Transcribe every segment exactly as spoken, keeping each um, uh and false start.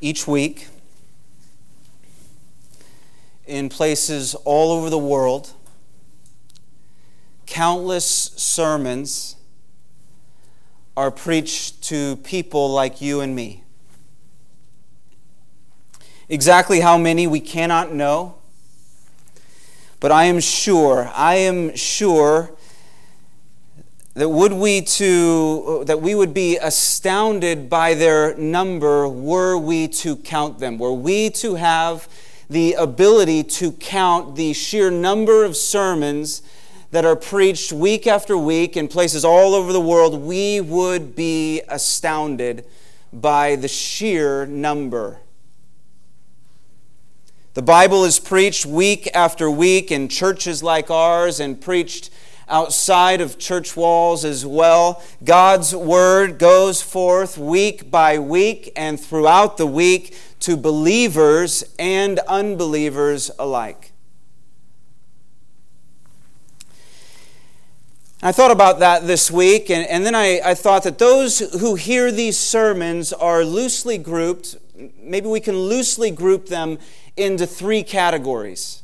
each week in places all over the world, countless sermons are preached to people like you and me. Exactly how many we cannot know, but I am sure, I am sure that would we to that we would be astounded by their number were we to count them, were we to have the ability to count the sheer number of sermons that are preached week after week in places all over the world. We would be astounded by the sheer number. The Bible is preached week after week in churches like ours and preached outside of church walls as well. God's Word goes forth week by week and throughout the week to believers and unbelievers alike. I thought about that this week, and, and then I, I thought that those who hear these sermons are loosely grouped. Maybe we can loosely group them into three categories.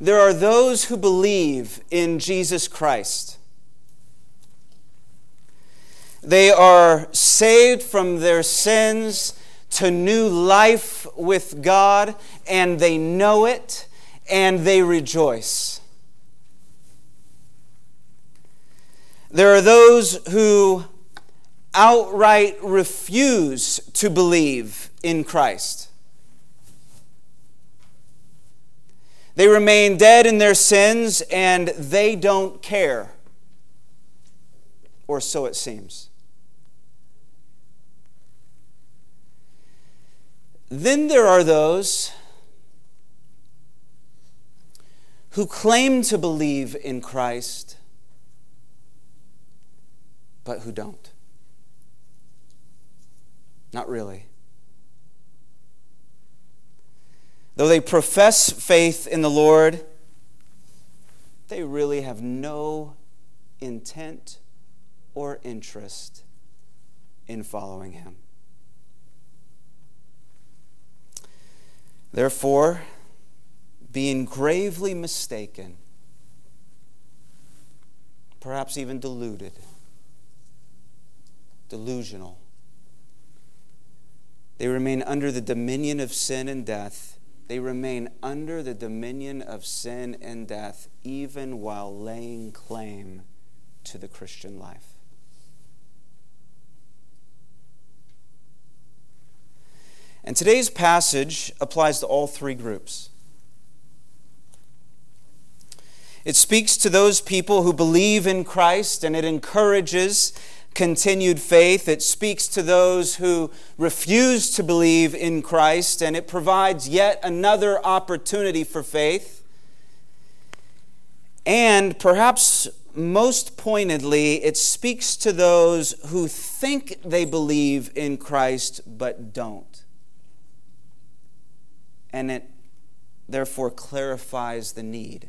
There are those who believe in Jesus Christ. They are saved from their sins to new life with God, and they know it, and they rejoice. There are those who outright refuse to believe in Christ. They remain dead in their sins, and they don't care. Or so it seems. Then there are those who claim to believe in Christ, but who don't. Not really. Though they profess faith in the Lord, they really have no intent or interest in following Him. Therefore, being gravely mistaken, perhaps even deluded, delusional, they remain under the dominion of sin and death. They remain under the dominion of sin and death, even while laying claim to the Christian life. And today's passage applies to all three groups. It speaks to those people who believe in Christ, and it encourages continued faith. It speaks to those who refuse to believe in Christ, and it provides yet another opportunity for faith. And perhaps most pointedly, it speaks to those who think they believe in Christ but don't. And it therefore clarifies the need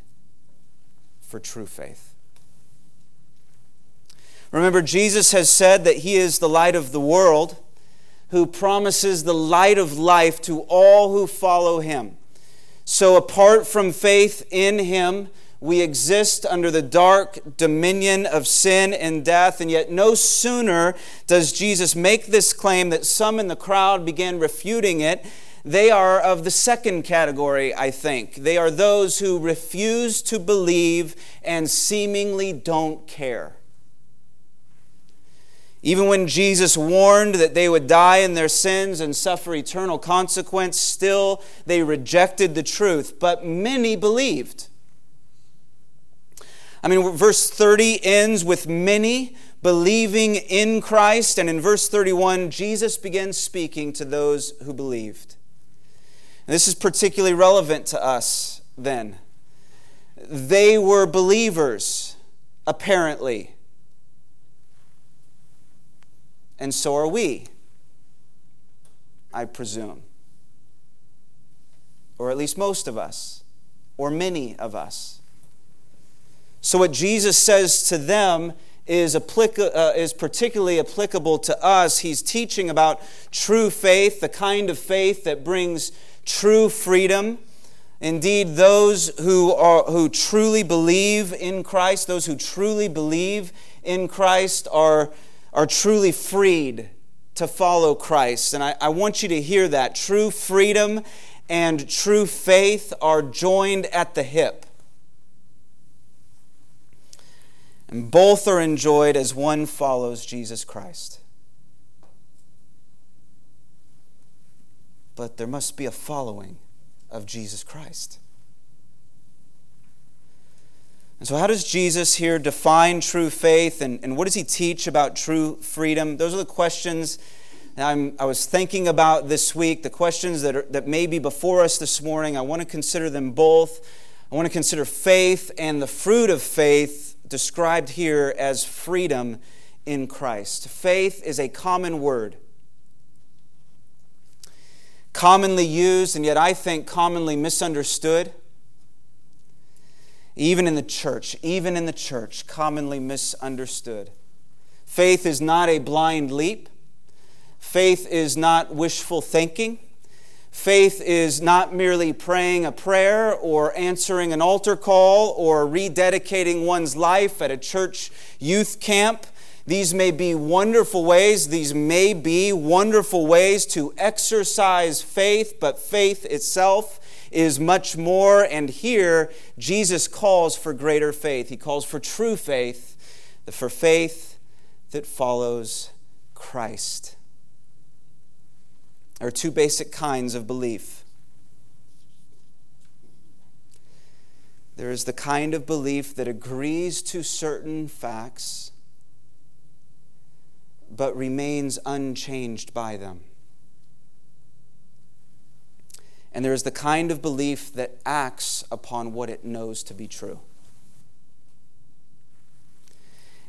for true faith. Remember, Jesus has said that He is the light of the world, who promises the light of life to all who follow Him. So apart from faith in Him, we exist under the dark dominion of sin and death, and yet no sooner does Jesus make this claim that some in the crowd begin refuting it. They are of the second category, I think. They are those who refuse to believe and seemingly don't care. Even when Jesus warned that they would die in their sins and suffer eternal consequence, still they rejected the truth, but many believed. I mean, verse thirty ends with many believing in Christ, and in verse thirty-one, Jesus begins speaking to those who believed. And this is particularly relevant to us then. They were believers, apparently. And so are we, I presume. Or at least most of us, or many of us. So what Jesus says to them is applica- uh, is particularly applicable to us. He's teaching about true faith, the kind of faith that brings true freedom. Indeed, those who are who truly believe in Christ, those who truly believe in Christ are, are truly freed to follow Christ. And I, I want you to hear that. True freedom and true faith are joined at the hip. And both are enjoyed as one follows Jesus Christ. But there must be a following of Jesus Christ. And so how does Jesus here define true faith, and, and what does he teach about true freedom? Those are the questions that I'm, I was thinking about this week, the questions that, are, that may be before us this morning. I want to consider them both. I want to consider faith and the fruit of faith described here as freedom in Christ. Faith is a common word, commonly used, and yet I think commonly misunderstood. Even in the church, even in the church, commonly misunderstood. Faith is not a blind leap. Faith is not wishful thinking. Faith is not merely praying a prayer or answering an altar call or rededicating one's life at a church youth camp. These may be wonderful ways, these may be wonderful ways to exercise faith, but faith itself is much more, and here Jesus calls for greater faith. He calls for true faith, for faith that follows Christ. There are two basic kinds of belief. There is the kind of belief that agrees to certain facts but remains unchanged by them. And there is the kind of belief that acts upon what it knows to be true.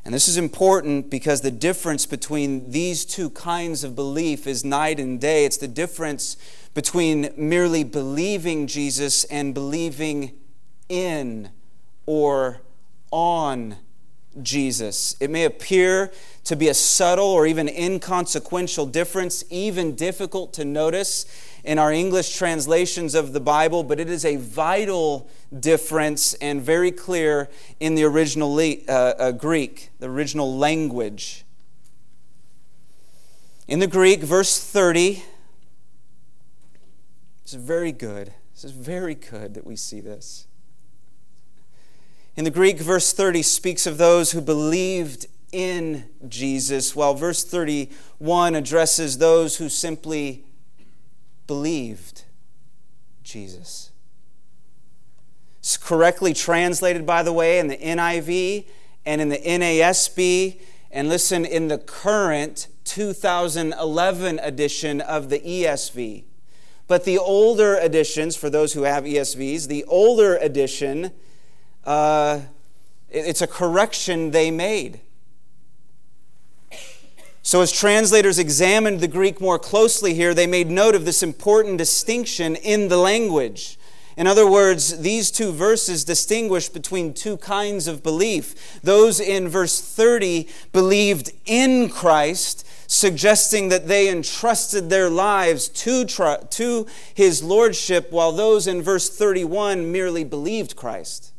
And this is important because the difference between these two kinds of belief is night and day. It's the difference between merely believing Jesus and believing in or on Jesus. It may appear to be a subtle or even inconsequential difference, even difficult to notice in our English translations of the Bible, but it is a vital difference and very clear in the original le- uh, uh, Greek, the original language. In the Greek, verse thirty, this is very good. This is very good that we see this. In the Greek, verse thirty speaks of those who believed in Jesus, while verse thirty-one addresses those who simply believed Jesus. It's correctly translated, by the way, in the N I V and in the N A S B, and listen, in the current two thousand eleven edition of the E S V. But the older editions, for those who have E S Vs, the older edition, Uh, it's a correction they made. So as translators examined the Greek more closely here, they made note of this important distinction in the language. In other words, these two verses distinguish between two kinds of belief. Those in verse thirty believed in Christ, suggesting that they entrusted their lives to, to His Lordship, while those in verse thirty-one merely believed Christ,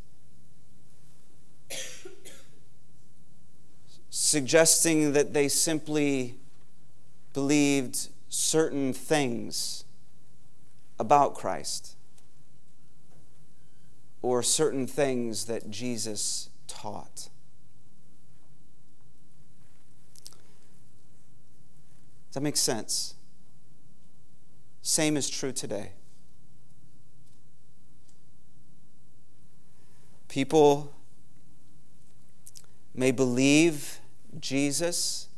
suggesting that they simply believed certain things about Christ or certain things that Jesus taught. Does that make sense? Same is true today. People may believe Jesus,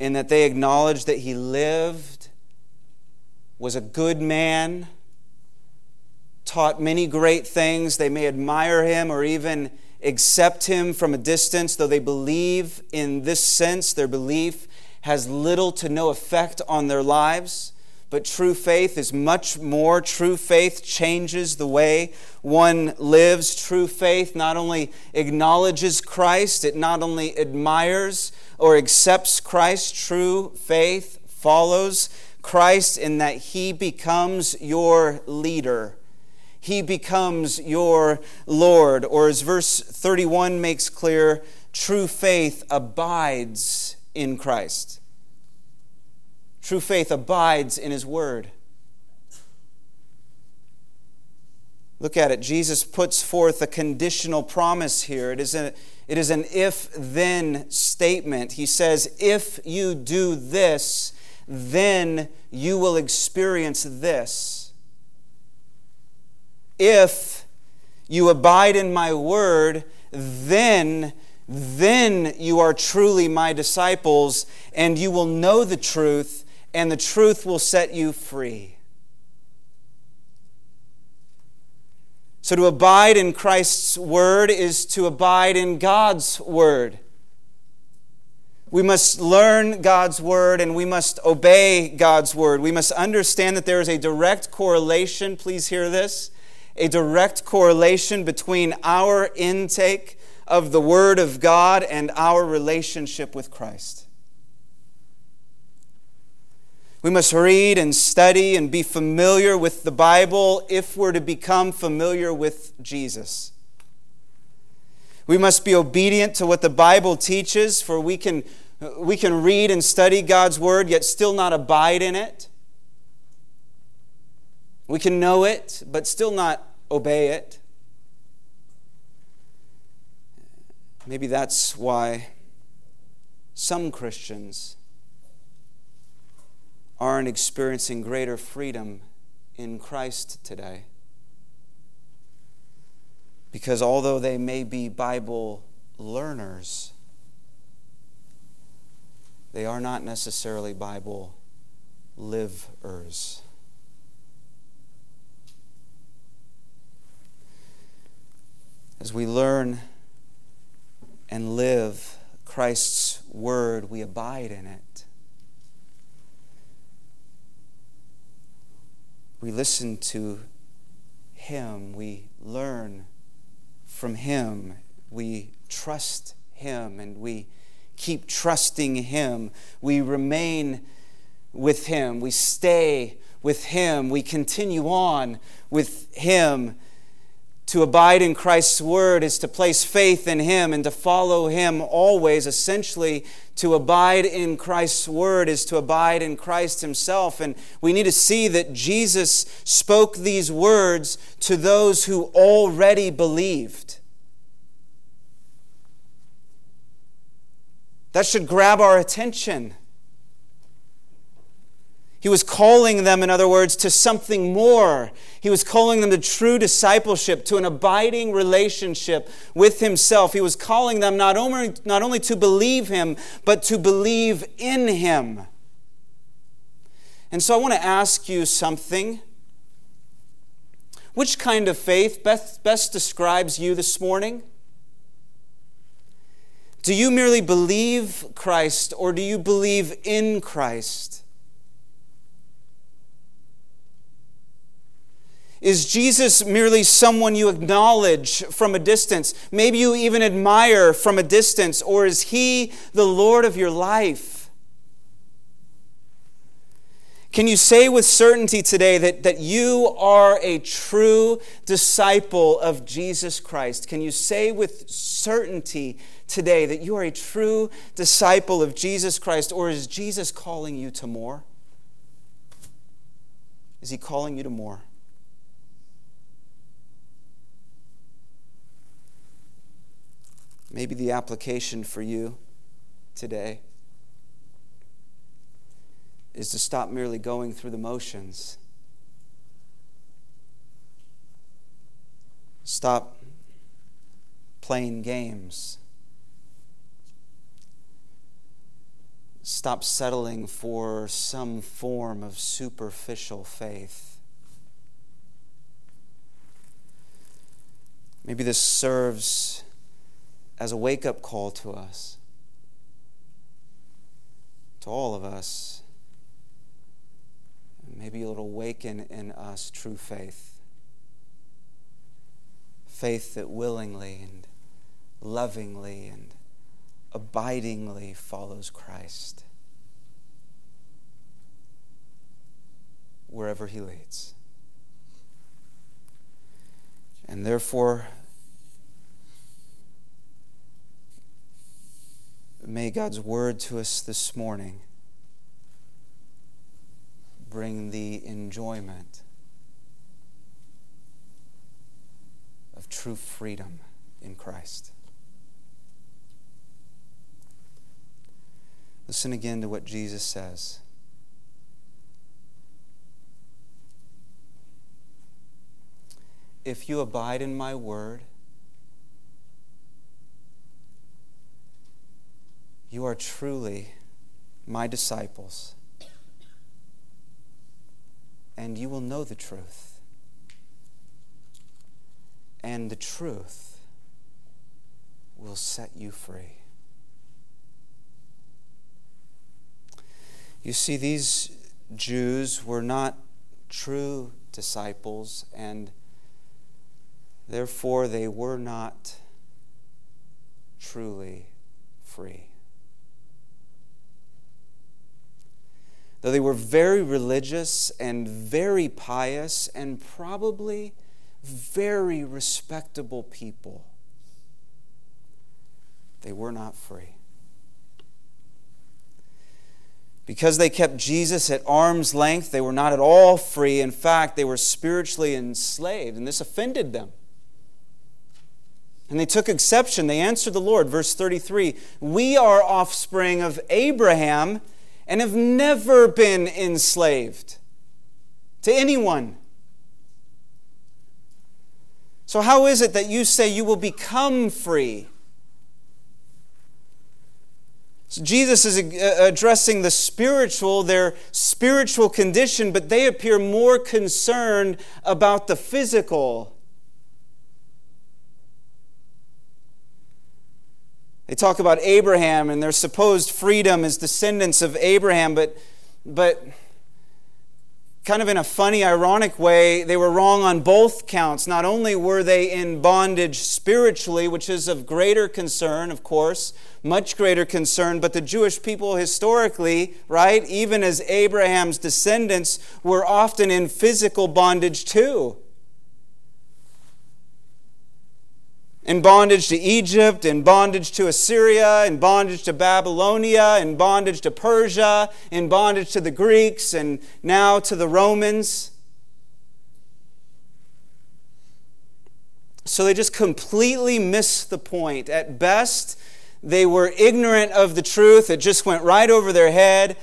in that they acknowledge that He lived, was a good man, taught many great things. They may admire Him or even accept Him from a distance, though they believe in this sense. Their belief has little to no effect on their lives, but true faith is much more. True faith changes the way one lives. True faith not only acknowledges Christ, it not only admires or accepts Christ. True faith follows Christ in that He becomes your leader. He becomes your Lord. Or as verse thirty-one makes clear, true faith abides in Christ. True faith abides in His Word. Look at it. Jesus puts forth a conditional promise here. It is an, it is an if-then statement. He says, if you do this, then you will experience this. If you abide in my word, then, then you are truly my disciples, and you will know the truth, and the truth will set you free. So to abide in Christ's word is to abide in God's word. We must learn God's Word and we must obey God's Word. We must understand that there is a direct correlation, please hear this, a direct correlation between our intake of the Word of God and our relationship with Christ. We must read and study and be familiar with the Bible if we're to become familiar with Jesus. We must be obedient to what the Bible teaches, for we can, we can read and study God's Word, yet still not abide in it. We can know it, but still not obey it. Maybe that's why some Christians aren't experiencing greater freedom in Christ today. Because although they may be Bible learners, they are not necessarily Bible livers. As we learn and live Christ's word, we abide in it. We listen to Him. We learn from Him, we trust Him, and we keep trusting Him. We remain with Him. We stay with Him. We continue on with Him. To abide in Christ's Word is to place faith in Him and to follow Him always. Essentially, to abide in Christ's Word is to abide in Christ Himself. And we need to see that Jesus spoke these words to those who already believed. That should grab our attention. He was calling them, in other words, to something more. He was calling them to true discipleship, to an abiding relationship with Himself. He was calling them not only, not only to believe Him, but to believe in Him. And so I want to ask you something. Which kind of faith best, best describes you this morning? Do you merely believe Christ, or do you believe in Christ? Is Jesus merely someone you acknowledge from a distance? Maybe you even admire from a distance, or is He the Lord of your life? Can you say with certainty today that, that you are a true disciple of Jesus Christ? Can you say with certainty today that you are a true disciple of Jesus Christ, or is Jesus calling you to more? Is He calling you to more? Maybe the application for you today is to stop merely going through the motions. Stop playing games. Stop settling for some form of superficial faith. Maybe this serves as a wake-up call to us, to all of us. maybe it'll awaken in us true faith. Faith that willingly and lovingly and abidingly follows Christ wherever he leads. And therefore, may God's word to us this morning bring the enjoyment of true freedom in Christ. Listen again to what Jesus says. If you abide in my word, you are truly my disciples, and you will know the truth, and the truth will set you free. You see, these Jews were not true disciples, and therefore, they were not truly free. Though they were very religious and very pious and probably very respectable people, they were not free. Because they kept Jesus at arm's length, they were not at all free. In fact, they were spiritually enslaved, and this offended them. And they took exception. They answered the Lord. Verse thirty-three, we are offspring of Abraham and have never been enslaved to anyone. So how is it that you say you will become free? So Jesus is addressing the spiritual, their spiritual condition, but they appear more concerned about the physical. They talk about Abraham and their supposed freedom as descendants of Abraham, but, but kind of in a funny, ironic way, they were wrong on both counts. Not only were they in bondage spiritually, which is of greater concern, of course, much greater concern, but the Jewish people historically, right, even as Abraham's descendants, were often in physical bondage too. In bondage to Egypt, in bondage to Assyria, in bondage to Babylonia, in bondage to Persia, in bondage to the Greeks, and now to the Romans. So they just completely missed the point. At best, they were ignorant of the truth. It just went right over their head.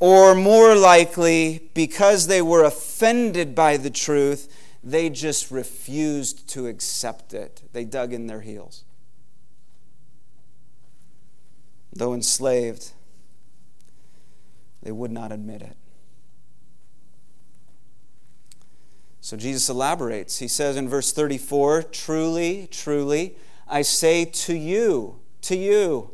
Or more likely, because they were offended by the truth, they just refused to accept it. They dug in their heels. Though enslaved, they would not admit it. So Jesus elaborates. He says in verse thirty-four, truly, truly, I say to you, to you,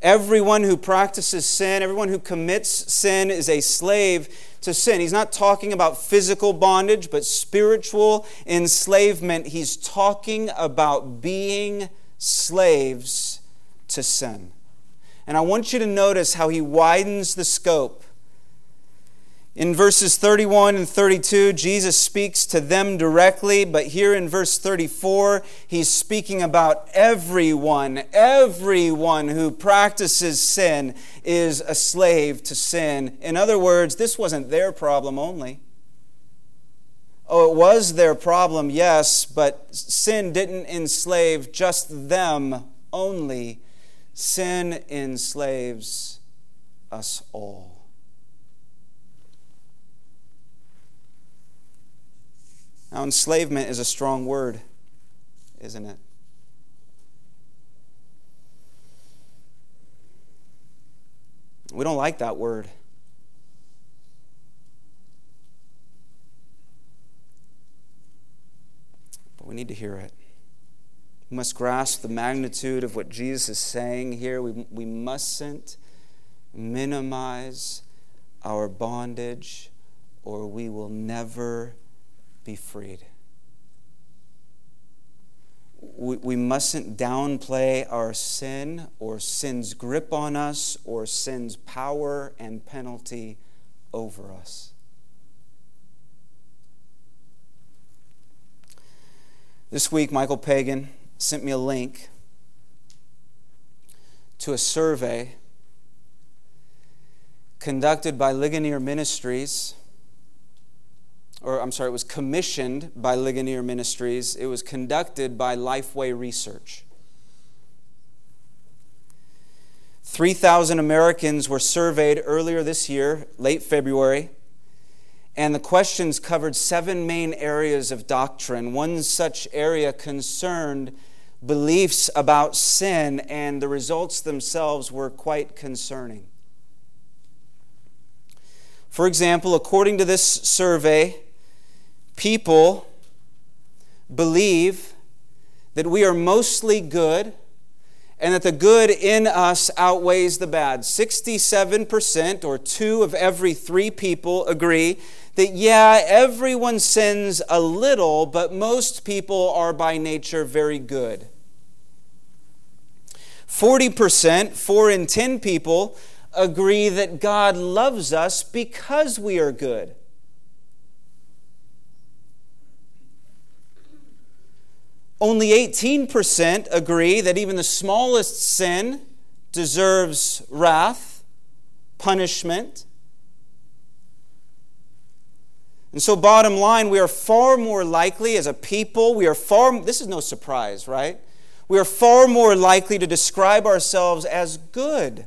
everyone who practices sin, everyone who commits sin is a slave to sin. He's not talking about physical bondage, but spiritual enslavement. He's talking about being slaves to sin. And I want you to notice how he widens the scope. In verses thirty-one and thirty-two, Jesus speaks to them directly, but here in verse thirty-four, he's speaking about everyone. Everyone who practices sin is a slave to sin. In other words, this wasn't their problem only. Oh, it was their problem, yes, but sin didn't enslave just them only. Sin enslaves us all. Now, enslavement is a strong word, isn't it? We don't like that word. But we need to hear it. We must grasp the magnitude of what Jesus is saying here. We, we mustn't minimize our bondage or we will never be freed. We, we mustn't downplay our sin or sin's grip on us or sin's power and penalty over us. This week, Michael Pagan sent me a link to a survey conducted by Ligonier Ministries, or I'm sorry, it was commissioned by Ligonier Ministries. It was conducted by Lifeway Research. three thousand Americans were surveyed earlier this year, late February, and the questions covered seven main areas of doctrine. One such area concerned beliefs about sin, and the results themselves were quite concerning. For example, according to this survey, people believe that we are mostly good and that the good in us outweighs the bad. sixty-seven percent, or two of every three people, agree that, yeah, everyone sins a little, but most people are by nature very good. forty percent, four in ten people, agree that God loves us because we are good. Only eighteen percent agree that even the smallest sin deserves wrath, punishment. And so bottom line, we are far more likely as a people, we are far, this is no surprise, right? We are far more likely to describe ourselves as good,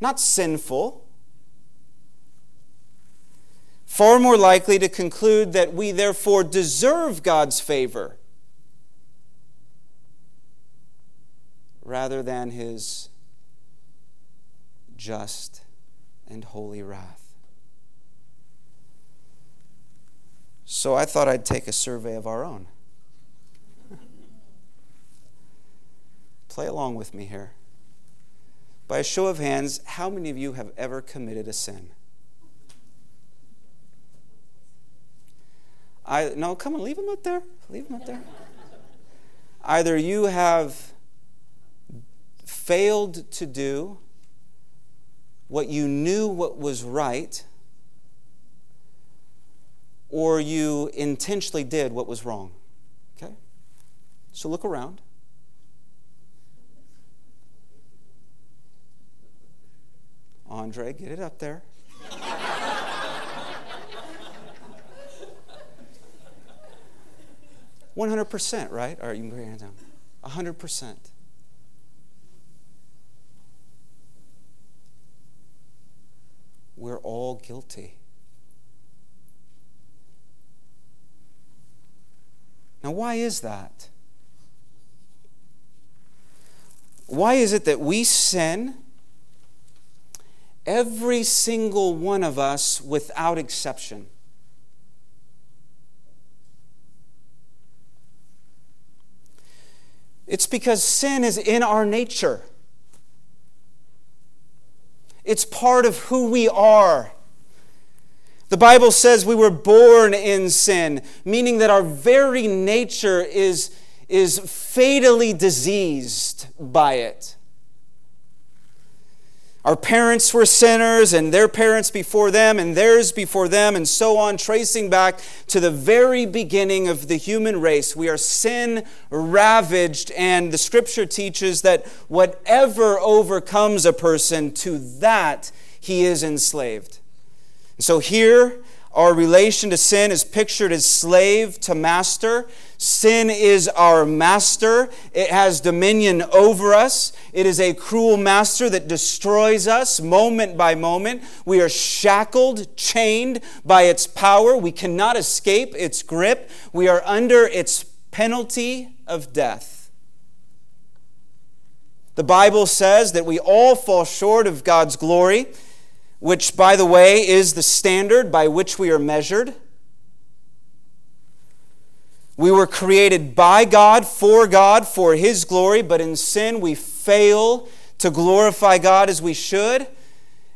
not sinful. Far more likely to conclude that we therefore deserve God's favor rather than His just and holy wrath. So I thought I'd take a survey of our own. Play along with me here. By a show of hands, how many of you have ever committed a sin? I, no, come on, leave them up there. Leave them up there. Either you have failed to do what you knew what was right, or you intentionally did what was wrong. Okay? So look around. Andre, get it up there. one hundred percent, right? All right, you can put your hand down. one hundred percent. We're all guilty. Now, why is that? Why is it that we sin, every single one of us, without exception? It's because sin is in our nature. It's part of who we are. The Bible says we were born in sin, meaning that our very nature is, is fatally diseased by it. Our parents were sinners, and their parents before them, and theirs before them, and so on, tracing back to the very beginning of the human race. We are sin-ravaged, and the Scripture teaches that whatever overcomes a person, to that he is enslaved. So here, our relation to sin is pictured as slave to master. Sin is our master. It has dominion over us. It is a cruel master that destroys us moment by moment. We are shackled, chained by its power. We cannot escape its grip. We are under its penalty of death. The Bible says that we all fall short of God's glory, which, by the way, is the standard by which we are measured. We were created by God, for God, for His glory, but in sin we fail to glorify God as we should,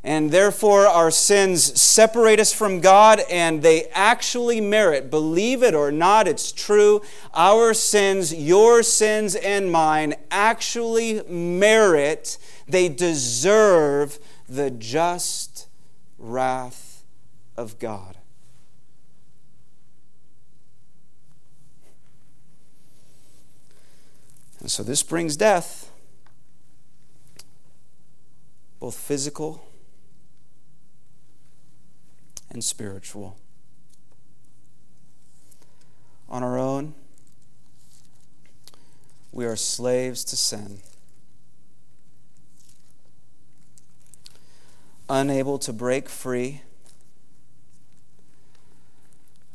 and therefore our sins separate us from God, and they actually merit, believe it or not, it's true, our sins, your sins and mine, actually merit, they deserve the just wrath of God. And so this brings death, both physical and spiritual. On our own, we are slaves to sin, unable to break free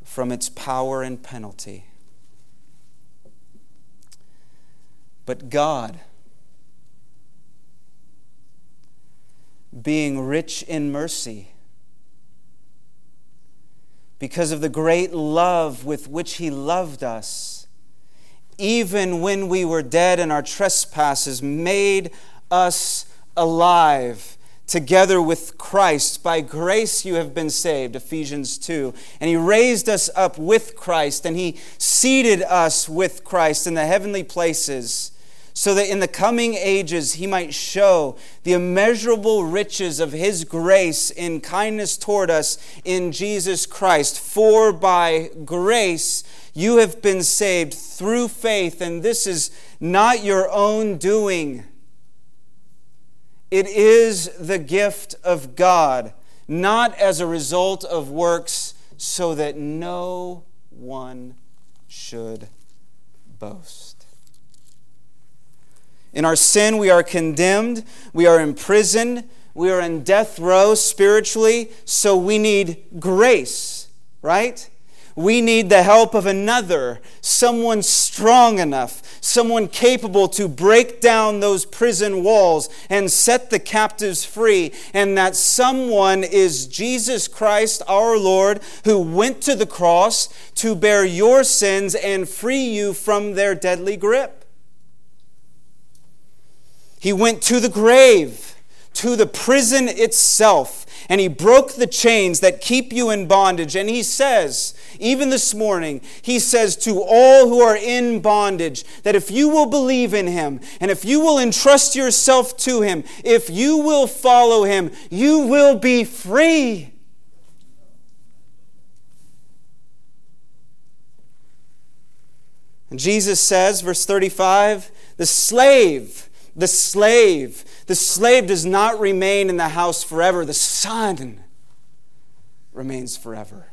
from its power and penalty. But God, being rich in mercy, because of the great love with which He loved us, even when we were dead in our trespasses, made us alive together with Christ. By grace you have been saved, Ephesians two. And He raised us up with Christ, and He seated us with Christ in the heavenly places, so that in the coming ages He might show the immeasurable riches of His grace in kindness toward us in Jesus Christ. For by grace you have been saved through faith, and this is not your own doing. It is the gift of God, not as a result of works, so that no one should boast. In our sin, we are condemned, we are imprisoned, we are in death row spiritually, so we need grace, right? We need the help of another, someone strong enough, someone capable to break down those prison walls and set the captives free. And that someone is Jesus Christ, our Lord, who went to the cross to bear your sins and free you from their deadly grip. He went to the grave, to the prison itself, and He broke the chains that keep you in bondage. And He says, even this morning, He says to all who are in bondage, that if you will believe in Him, and if you will entrust yourself to Him, if you will follow Him, you will be free. And Jesus says, verse thirty-five, the slave... The slave, the slave does not remain in the house forever. The son remains forever.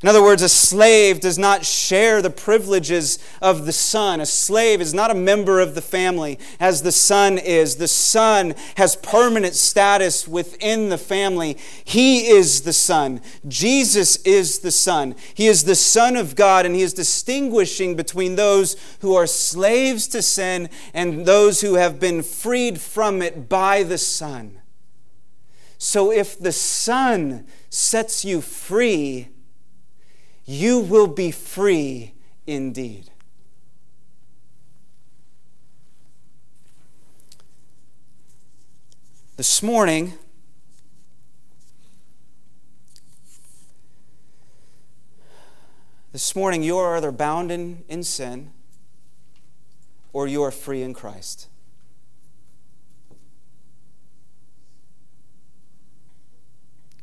In other words, a slave does not share the privileges of the son. A slave is not a member of the family as the son is. The son has permanent status within the family. He is the son. Jesus is the son. He is the Son of God, and He is distinguishing between those who are slaves to sin and those who have been freed from it by the Son. So if the Son sets you free, you will be free indeed. This morning, this morning you are either bound in, in sin or you are free in Christ.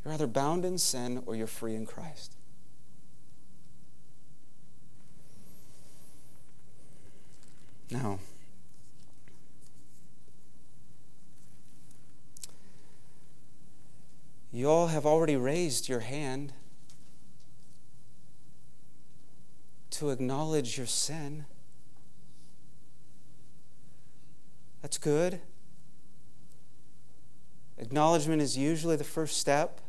You're either bound in sin or you're free in Christ. Now, you all have already raised your hand to acknowledge your sin. That's good. Acknowledgement is usually the first step.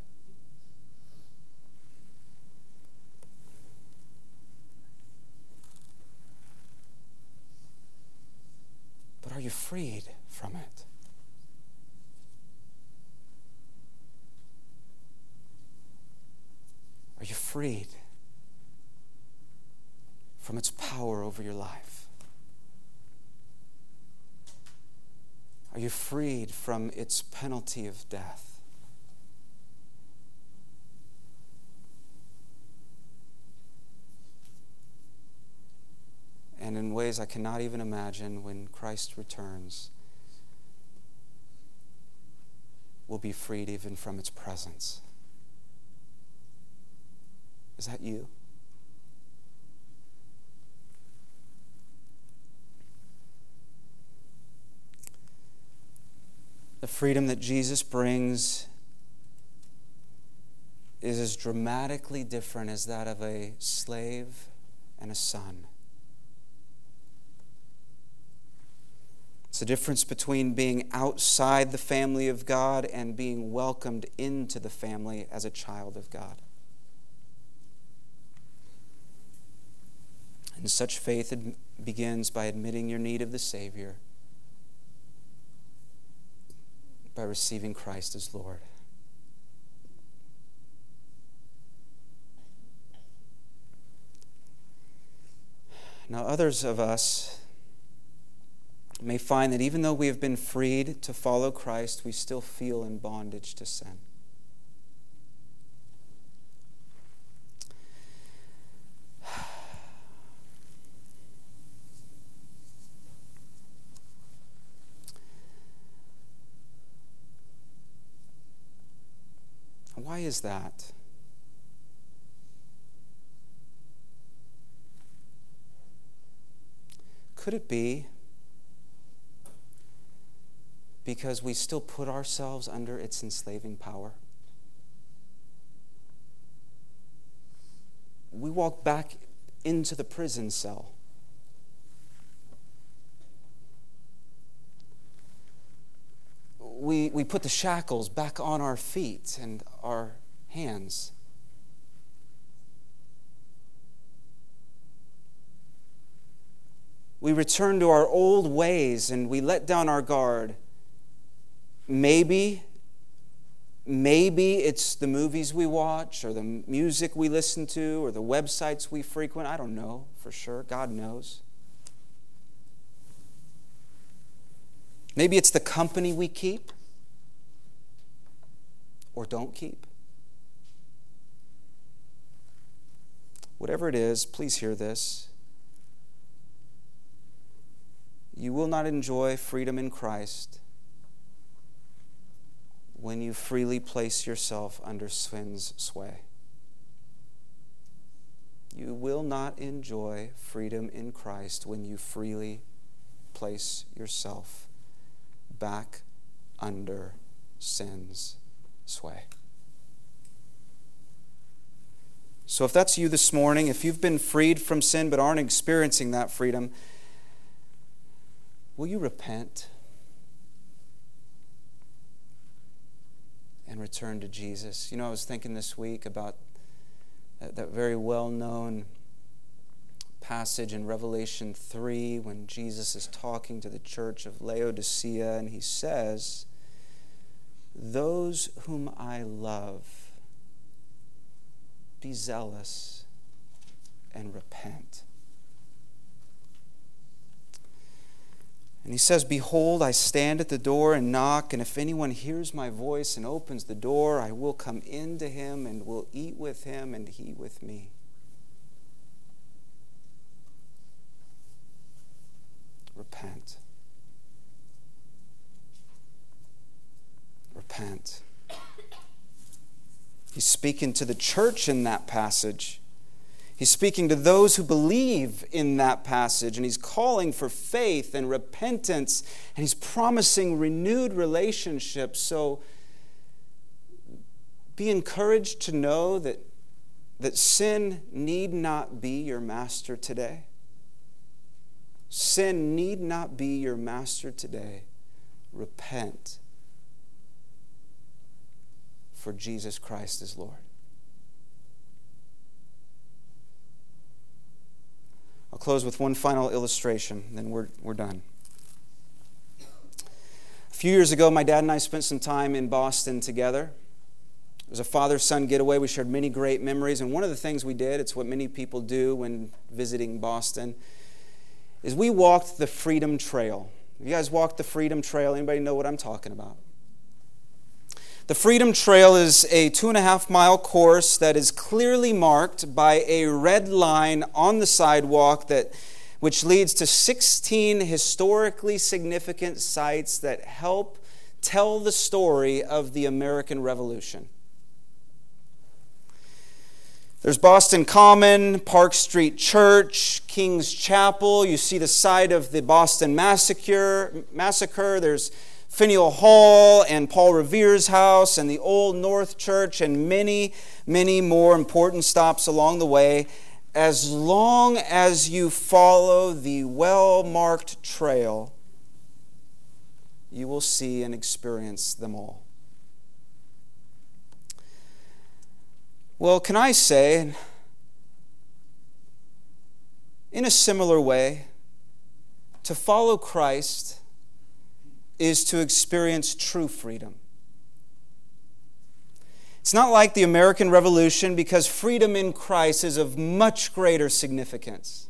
But are you freed from it? Are you freed from its power over your life? Are you freed from its penalty of death? And in ways I cannot even imagine, when Christ returns, we'll be freed even from its presence. Is that you? The freedom that Jesus brings is as dramatically different as that of a slave and a son. It's the difference between being outside the family of God and being welcomed into the family as a child of God. And such faith begins by admitting your need of the Savior, by receiving Christ as Lord. Now, others of us may find that even though we have been freed to follow Christ, we still feel in bondage to sin. Why is that? Could it be because we still put ourselves under its enslaving power? We walk back into the prison cell. We we put the shackles back on our feet and our hands. We return to our old ways and we let down our guard. Maybe, maybe it's the movies we watch or the music we listen to or the websites we frequent. I don't know for sure. God knows. Maybe it's the company we keep or don't keep. Whatever it is, please hear this. You will not enjoy freedom in Christ when you freely place yourself under sin's sway. You will not enjoy freedom in Christ when you freely place yourself back under sin's sway. So if that's you this morning, if you've been freed from sin but aren't experiencing that freedom, will you repent and return to Jesus? You know, I was thinking this week about that very well-known passage in Revelation three when Jesus is talking to the church of Laodicea, and he says, "Those whom I love, be zealous and repent." And he says, "Behold, I stand at the door and knock, and if anyone hears my voice and opens the door, I will come in to him and will eat with him and he with me." Repent. Repent. He's speaking to the church in that passage. He's speaking to those who believe in that passage, and he's calling for faith and repentance, and he's promising renewed relationships. So be encouraged to know that, that sin need not be your master today. Sin need not be your master today. Repent, for Jesus Christ is Lord. I'll close with one final illustration, then we're we're done. A few years ago, my dad and I spent some time in Boston together. It was a father-son getaway. We shared many great memories, and one of the things we did, it's what many people do when visiting Boston, is we walked the Freedom Trail. You guys walked the Freedom Trail. Anybody know what I'm talking about? The Freedom Trail is a two and a half mile course that is clearly marked by a red line on the sidewalk that which leads to sixteen historically significant sites that help tell the story of the American Revolution. There's Boston Common, Park Street Church, King's Chapel. You see the site of the Boston Massacre. Massacre. There's Faneuil Hall and Paul Revere's house and the Old North Church and many, many more important stops along the way, as long as you follow the well-marked trail. You will see and experience them all. Well, can I say, in a similar way, to follow Christ is to experience true freedom. It's not like the American Revolution, because freedom in Christ is of much greater significance.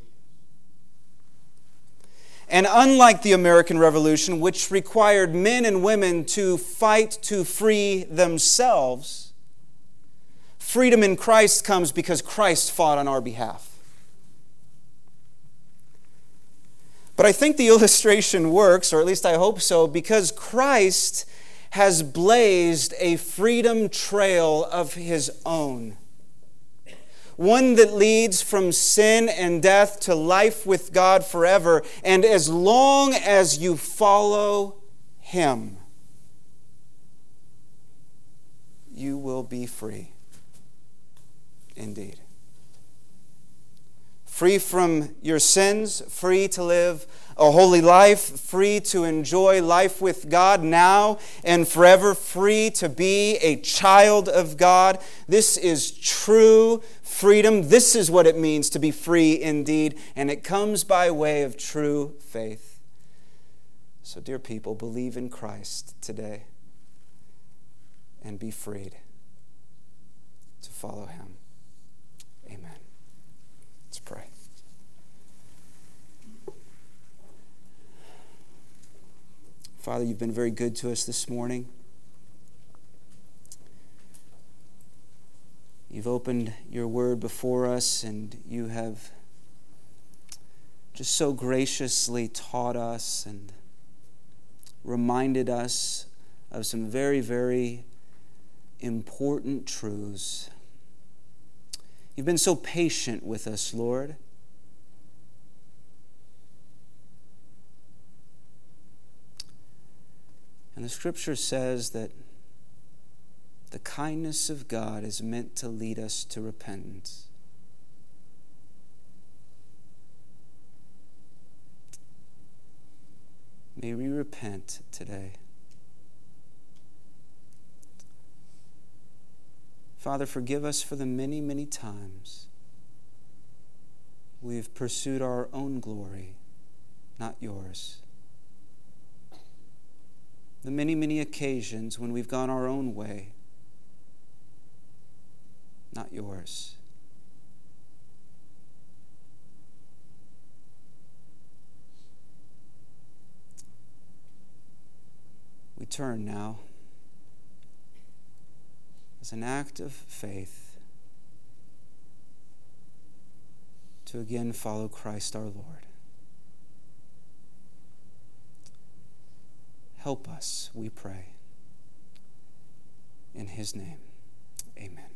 And unlike the American Revolution, which required men and women to fight to free themselves, freedom in Christ comes because Christ fought on our behalf. But I think the illustration works, or at least I hope so, because Christ has blazed a freedom trail of his own. One that leads from sin and death to life with God forever. And as long as you follow him, you will be free. Indeed. Free from your sins, free to live a holy life, free to enjoy life with God now and forever, free to be a child of God. This is true freedom. This is what it means to be free indeed, and it comes by way of true faith. So, dear people, believe in Christ today and be freed to follow him. Amen. Let's pray. Father, you've been very good to us this morning. You've opened your word before us, and you have just so graciously taught us and reminded us of some very, very important truths. You've been so patient with us, Lord. And the scripture says that the kindness of God is meant to lead us to repentance. May we repent today. Father, forgive us for the many, many times we have pursued our own glory, not yours. The many, many occasions when we've gone our own way, not yours. We turn now as an act of faith to again follow Christ our Lord. Help us, we pray. In his name, amen.